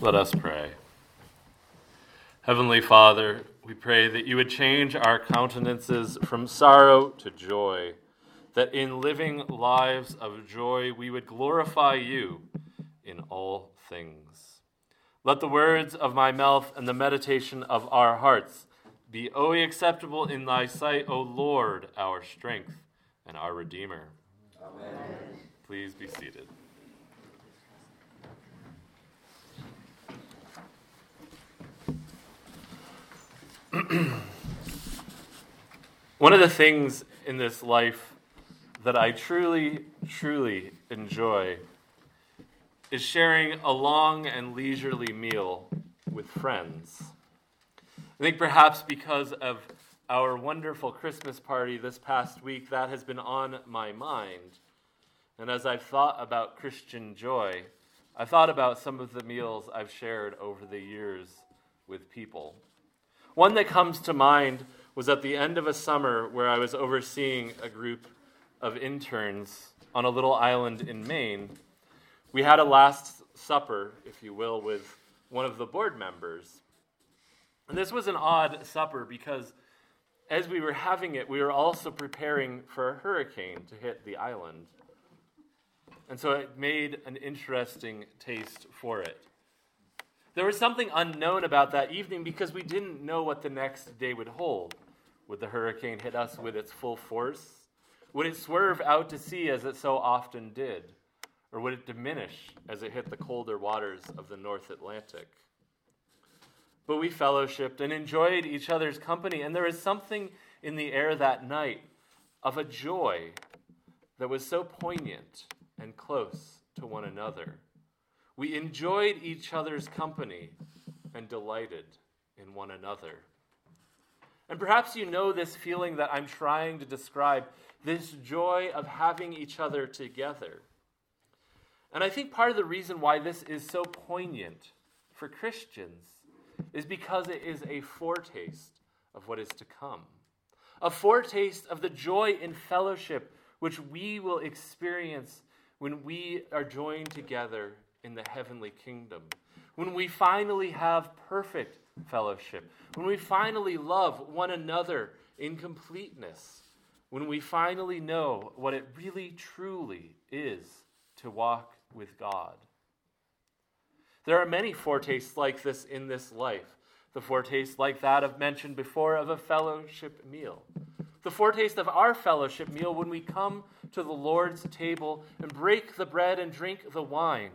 Let us pray. Heavenly Father, we pray that you would change our countenances from sorrow to joy, that in living lives of joy we would glorify you in all things. Let the words of my mouth and the meditation of our hearts be always acceptable in thy sight, O Lord, our strength and our Redeemer. Amen. Please be seated. One of the things in this life that I truly, truly enjoy is sharing a long and leisurely meal with friends. I think perhaps because of our wonderful Christmas party this past week, that has been on my mind. And as I've thought about Christian joy, I've thought about some of the meals I've shared over the years with people. One that comes to mind was at the end of a summer where I was overseeing a group of interns on a little island in Maine. We had a last supper, if you will, with one of the board members. And this was an odd supper because as we were having it, we were also preparing for a hurricane to hit the island. And so it made an interesting taste for it. There was something unknown about that evening because we didn't know what the next day would hold. Would the hurricane hit us with its full force? Would it swerve out to sea as it so often did? Or would it diminish as it hit the colder waters of the North Atlantic? But we fellowshipped and enjoyed each other's company, and there was something in the air that night of a joy that was so poignant and close to one another. We enjoyed each other's company and delighted in one another. And perhaps you know this feeling that I'm trying to describe, this joy of having each other together. And I think part of the reason why this is so poignant for Christians is because it is a foretaste of what is to come, a foretaste of the joy in fellowship which we will experience when we are joined together in the heavenly kingdom, when we finally have perfect fellowship, when we finally love one another in completeness, when we finally know what it really truly is to walk with God. There are many foretastes like this in this life, the foretaste like that I've mentioned before of a fellowship meal, the foretaste of our fellowship meal when we come to the Lord's table and break the bread and drink the wine,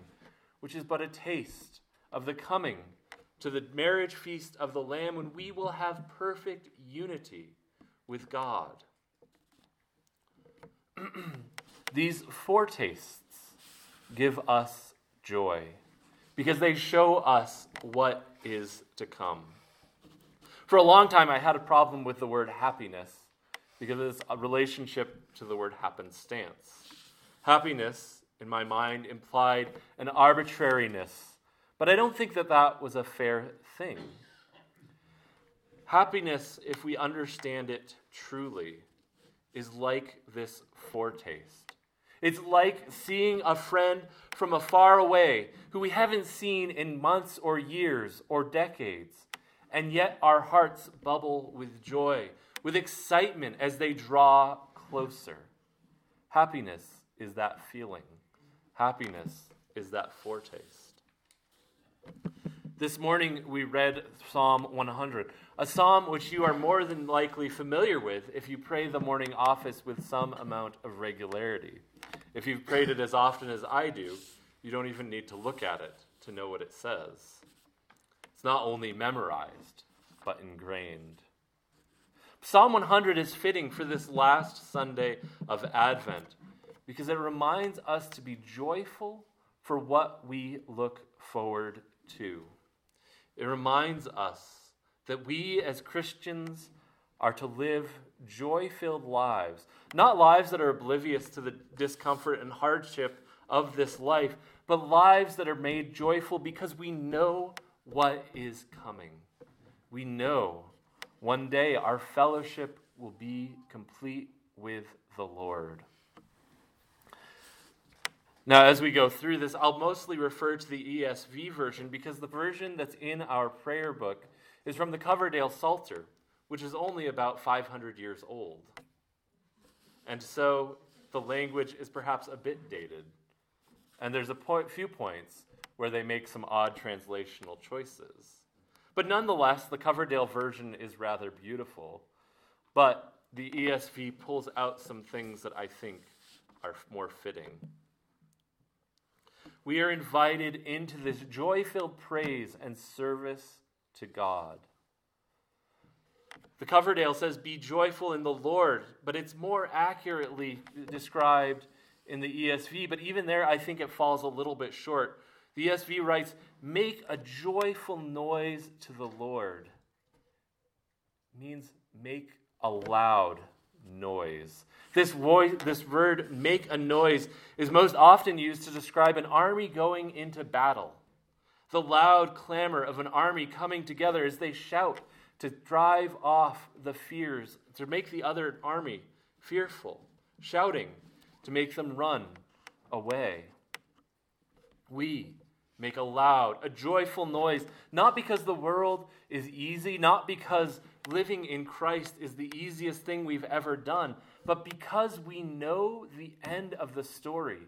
which is but a taste of the coming to the marriage feast of the Lamb when we will have perfect unity with God. These foretastes give us joy because they show us what is to come. For a long time, I had a problem with the word happiness because of its relationship to the word happenstance. Happiness, in my mind, implied an arbitrariness, but I don't think that that was a fair thing. Happiness, if we understand it truly, is like this foretaste. It's like seeing a friend from afar away who we haven't seen in months or years or decades, and yet our hearts bubble with joy, with excitement as they draw closer. Happiness is that feeling. Happiness is that foretaste. This morning we read Psalm 100, a psalm which you are more than likely familiar with if you pray the morning office with some amount of regularity. If you've prayed it as often as I do, you don't even need to look at it to know what it says. It's not only memorized, but ingrained. Psalm 100 is fitting for this last Sunday of Advent, because it reminds us to be joyful for what we look forward to. It reminds us that we as Christians are to live joy-filled lives, not lives that are oblivious to the discomfort and hardship of this life, but lives that are made joyful because we know what is coming. We know one day our fellowship will be complete with the Lord. Now, as we go through this, I'll mostly refer to the ESV version because the version that's in our prayer book is from the Coverdale Psalter, which is only about 500 years old. And so the language is perhaps a bit dated. And there's a few points where they make some odd translational choices. But nonetheless, the Coverdale version is rather beautiful. But the ESV pulls out some things that I think are more fitting. We are invited into this joy-filled praise and service to God. The Coverdale says, "Be joyful in the Lord," but it's more accurately described in the ESV, but even there I think it falls a little bit short. The ESV writes, "Make a joyful noise to the Lord." It means make a loud noise. This word, make a noise, is most often used to describe an army going into battle. The loud clamor of an army coming together as they shout to drive off the fears, to make the other army fearful, shouting to make them run away. We make a loud, a joyful noise, not because the world is easy, not because living in Christ is the easiest thing we've ever done, but because we know the end of the story.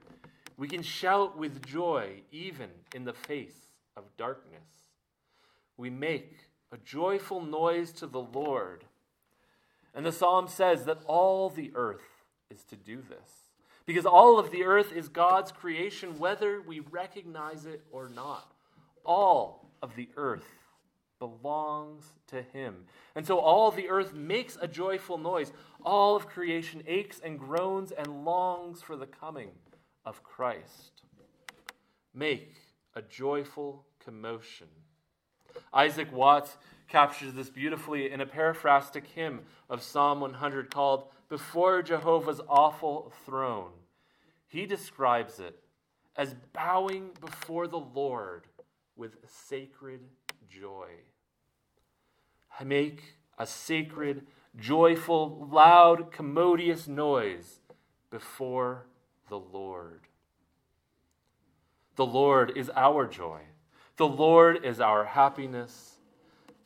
We can shout with joy even in the face of darkness. We make a joyful noise to the Lord. And the psalm says that all the earth is to do this, because all of the earth is God's creation, whether we recognize it or not. All of the earth belongs to him. And so all the earth makes a joyful noise. All of creation aches and groans and longs for the coming of Christ. Make a joyful commotion. Isaac Watts captures this beautifully in a paraphrastic hymn of Psalm 100 called "Before Jehovah's Awful Throne." He describes it as bowing before the Lord with sacred joy. Make a sacred, joyful, loud, commodious noise before the Lord. The Lord is our joy. The Lord is our happiness.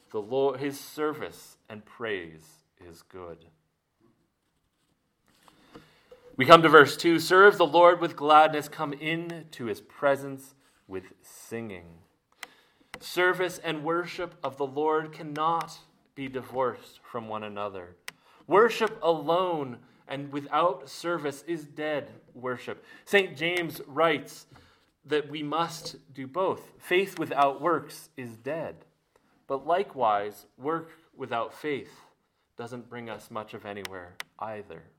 The Lord, his service and praise is good. We come to verse 2. "Serve the Lord with gladness. Come in to his presence with singing." Service and worship of the Lord cannot be divorced from one another. Worship alone and without service is dead worship. St. James writes that we must do both. Faith without works is dead. But likewise, work without faith doesn't bring us much of anywhere either.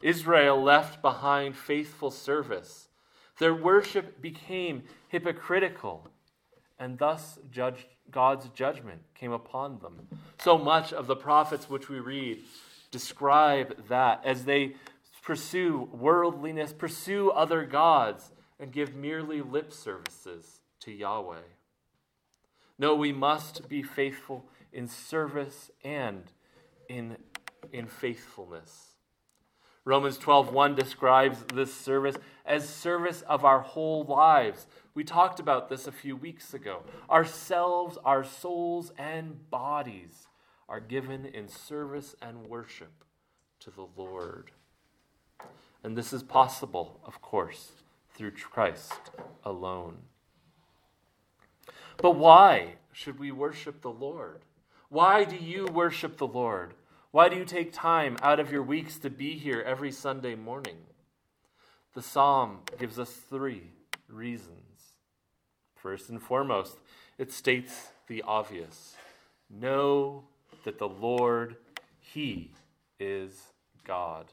Israel left behind faithful service. Their worship became hypocritical, and thus God's judgment came upon them. So much of the prophets which we read describe that as they pursue worldliness, pursue other gods, and give merely lip services to Yahweh. No, we must be faithful in service and in faithfulness. Romans 12:1 describes this service as service of our whole lives. We talked about this a few weeks ago. Ourselves, our souls, and bodies are given in service and worship to the Lord. And this is possible, of course, through Christ alone. But why should we worship the Lord? Why do you worship the Lord? Why do you take time out of your weeks to be here every Sunday morning? The psalm gives us three reasons. First and foremost, it states the obvious. Know that the Lord, he is God.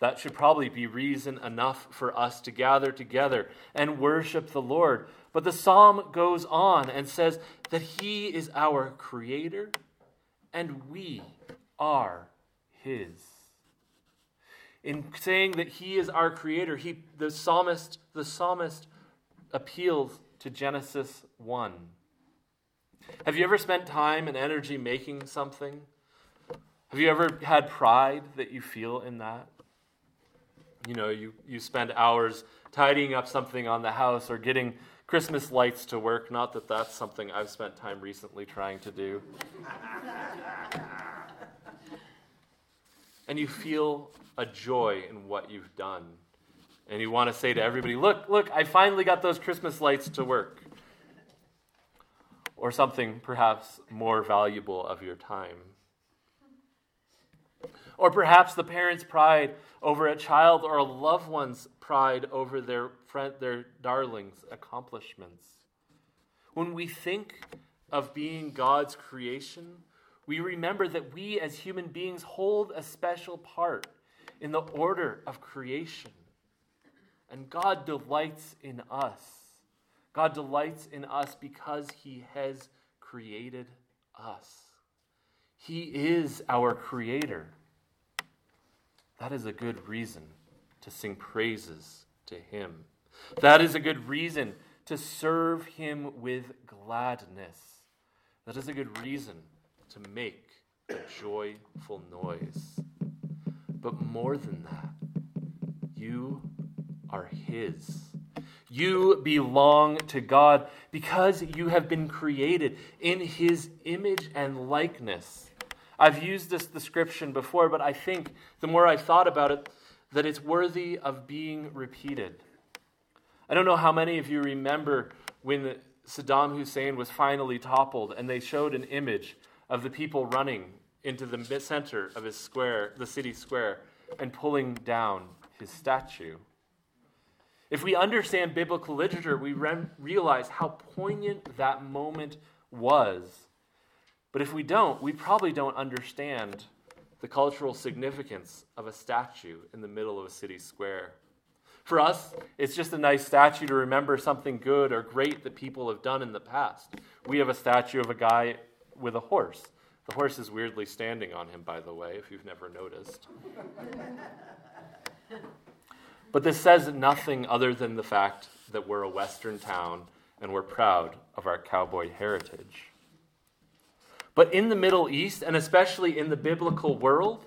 That should probably be reason enough for us to gather together and worship the Lord. But the psalm goes on and says that he is our creator, and we are his. In saying that he is our creator, the psalmist appeals to Genesis 1. Have you ever spent time and energy making something? Have you ever had pride that you feel in that? You know, you spend hours tidying up something on the house or getting Christmas lights to work. Not that that's something I've spent time recently trying to do. And you feel a joy in what you've done. And you want to say to everybody, look, I finally got those Christmas lights to work. Or something perhaps more valuable of your time. Or perhaps the parent's pride over a child or a loved one's pride over their darling's accomplishments. When we think of being God's creation, we remember that we as human beings hold a special part in the order of creation. And God delights in us. God delights in us because he has created us. He is our creator. That is a good reason to sing praises to him. That is a good reason to serve him with gladness. That is a good reason to make a joyful noise. But more than that, you are his. You belong to God because you have been created in his image and likeness. I've used this description before, but I think the more I've thought about it, that it's worthy of being repeated. I don't know how many of you remember when Saddam Hussein was finally toppled and they showed an image of the people running into the center of his square, the city square, and pulling down his statue. If we understand biblical literature, we realize how poignant that moment was. But if we don't, we probably don't understand the cultural significance of a statue in the middle of a city square. For us, it's just a nice statue to remember something good or great that people have done in the past. We have a statue of a guy with a horse. The horse is weirdly standing on him, by the way, if you've never noticed. But this says nothing other than the fact that we're a Western town and we're proud of our cowboy heritage. But in the Middle East, and especially in the biblical world,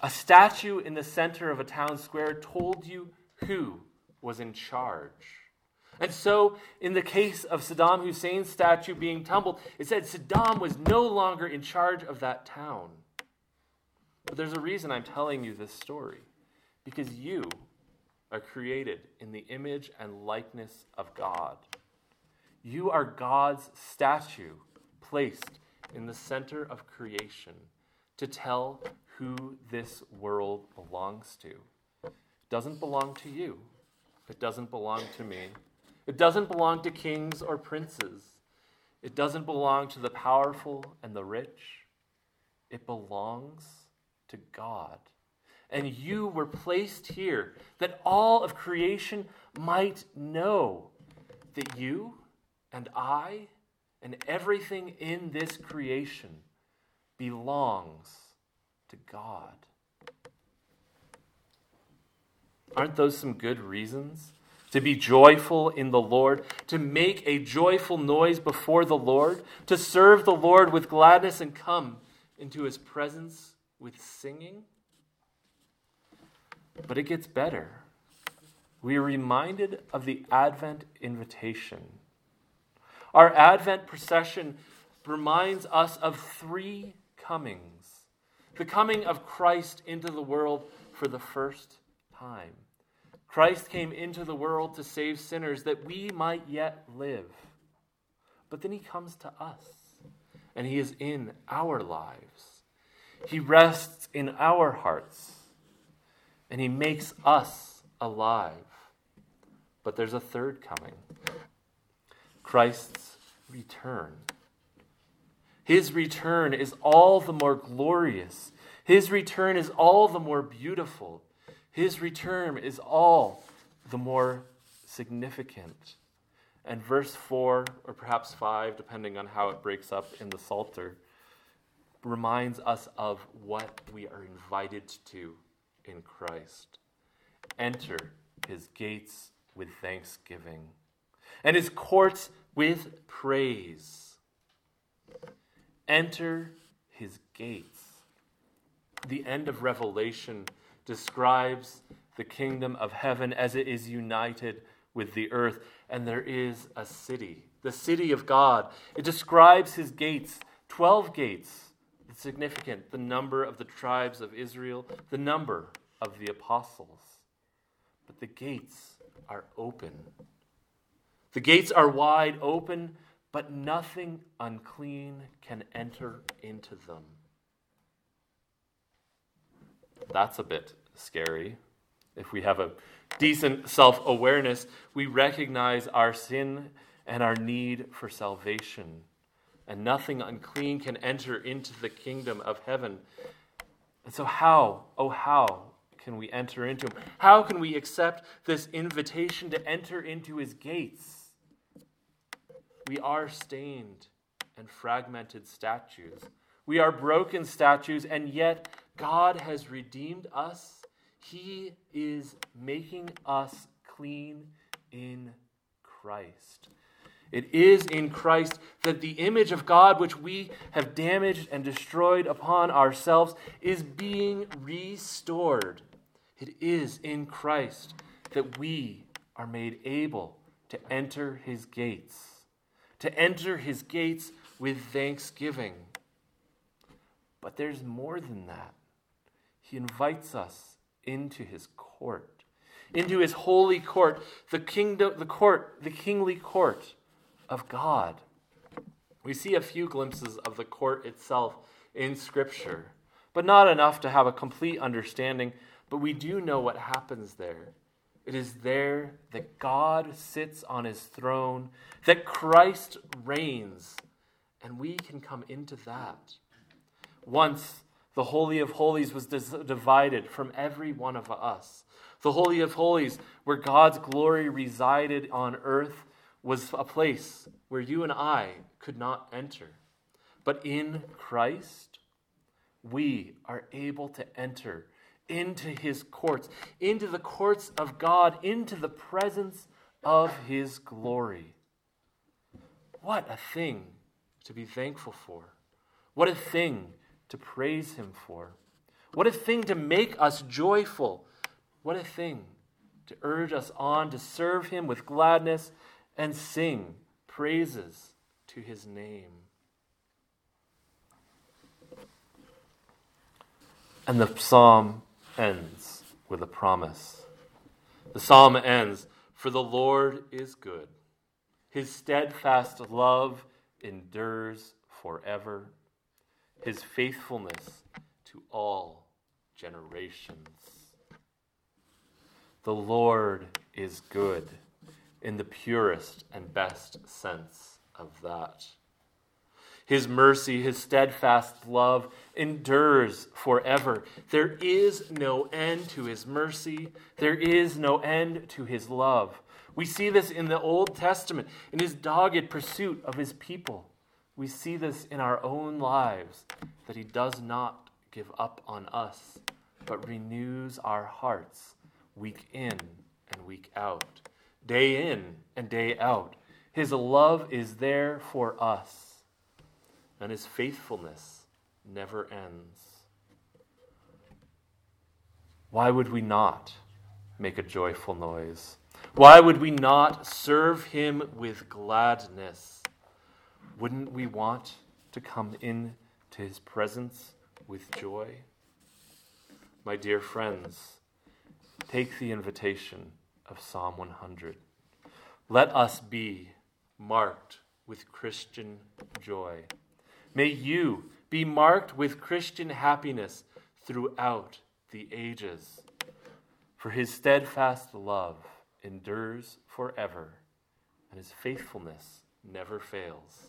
a statue in the center of a town square told you who was in charge. And so, in the case of Saddam Hussein's statue being tumbled, it said Saddam was no longer in charge of that town. But there's a reason I'm telling you this story. Because you are created in the image and likeness of God. You are God's statue placed in the center of creation to tell who this world belongs to. It doesn't belong to you. It doesn't belong to me. It doesn't belong to kings or princes. It doesn't belong to the powerful and the rich. It belongs to God. And you were placed here that all of creation might know that you and I and everything in this creation belongs to God. Aren't those some good reasons to be joyful in the Lord, to make a joyful noise before the Lord, to serve the Lord with gladness and come into his presence with singing? But it gets better. We are reminded of the Advent invitation. Our Advent procession reminds us of three comings. The coming of Christ into the world for the first time. Christ came into the world to save sinners that we might yet live. But then he comes to us, and he is in our lives. He rests in our hearts. And he makes us alive. But there's a third coming. Christ's return. His return is all the more glorious. His return is all the more beautiful. His return is all the more significant. And verse 4, or perhaps 5, depending on how it breaks up in the Psalter, reminds us of what we are invited to in Christ. Enter his gates with thanksgiving and his courts with praise. Enter his gates. The end of Revelation describes the kingdom of heaven as it is united with the earth. And there is a city, the city of God. It describes his gates, 12 gates. It's significant, the number of the tribes of Israel, the number of the apostles. But the gates are open. The gates are wide open, but nothing unclean can enter into them. That's a bit scary. If we have a decent self-awareness, we recognize our sin and our need for salvation. And nothing unclean can enter into the kingdom of heaven. And so how can we enter into him? How can we accept this invitation to enter into his gates? We are stained and fragmented statues. We are broken statues, and yet God has redeemed us. He is making us clean in Christ. It is in Christ that the image of God, which we have damaged and destroyed upon ourselves, is being restored. It is in Christ that we are made able to enter his gates, with thanksgiving. But there's more than that. He invites us into his court, into his holy court, the kingdom, the kingly court of God. We see a few glimpses of the court itself in Scripture, but not enough to have a complete understanding. But we do know what happens there. It is there that God sits on his throne, that Christ reigns, and we can come into that. Once the Holy of Holies was divided from every one of us. The Holy of Holies, where God's glory resided on earth, was a place where you and I could not enter. But in Christ, we are able to enter into his courts, into the courts of God, into the presence of his glory. What a thing to be thankful for. What a thing to praise him for. What a thing to make us joyful. What a thing to urge us on to serve him with gladness and sing praises to his name. And the psalm ends with a promise. The psalm ends, "For the Lord is good. His steadfast love endures forever. His faithfulness to all generations." The Lord is good in the purest and best sense of that. His mercy, his steadfast love endures forever. There is no end to his mercy. There is no end to his love. We see this in the Old Testament, in his dogged pursuit of his people. We see this in our own lives, that he does not give up on us, but renews our hearts week in and week out, day in and day out. His love is there for us, and his faithfulness never ends. Why would we not make a joyful noise? Why would we not serve him with gladness? Wouldn't we want to come in to his presence with joy? My dear friends, take the invitation of Psalm 100. Let us be marked with Christian joy. May you be marked with Christian happiness throughout the ages. For his steadfast love endures forever, and his faithfulness never fails.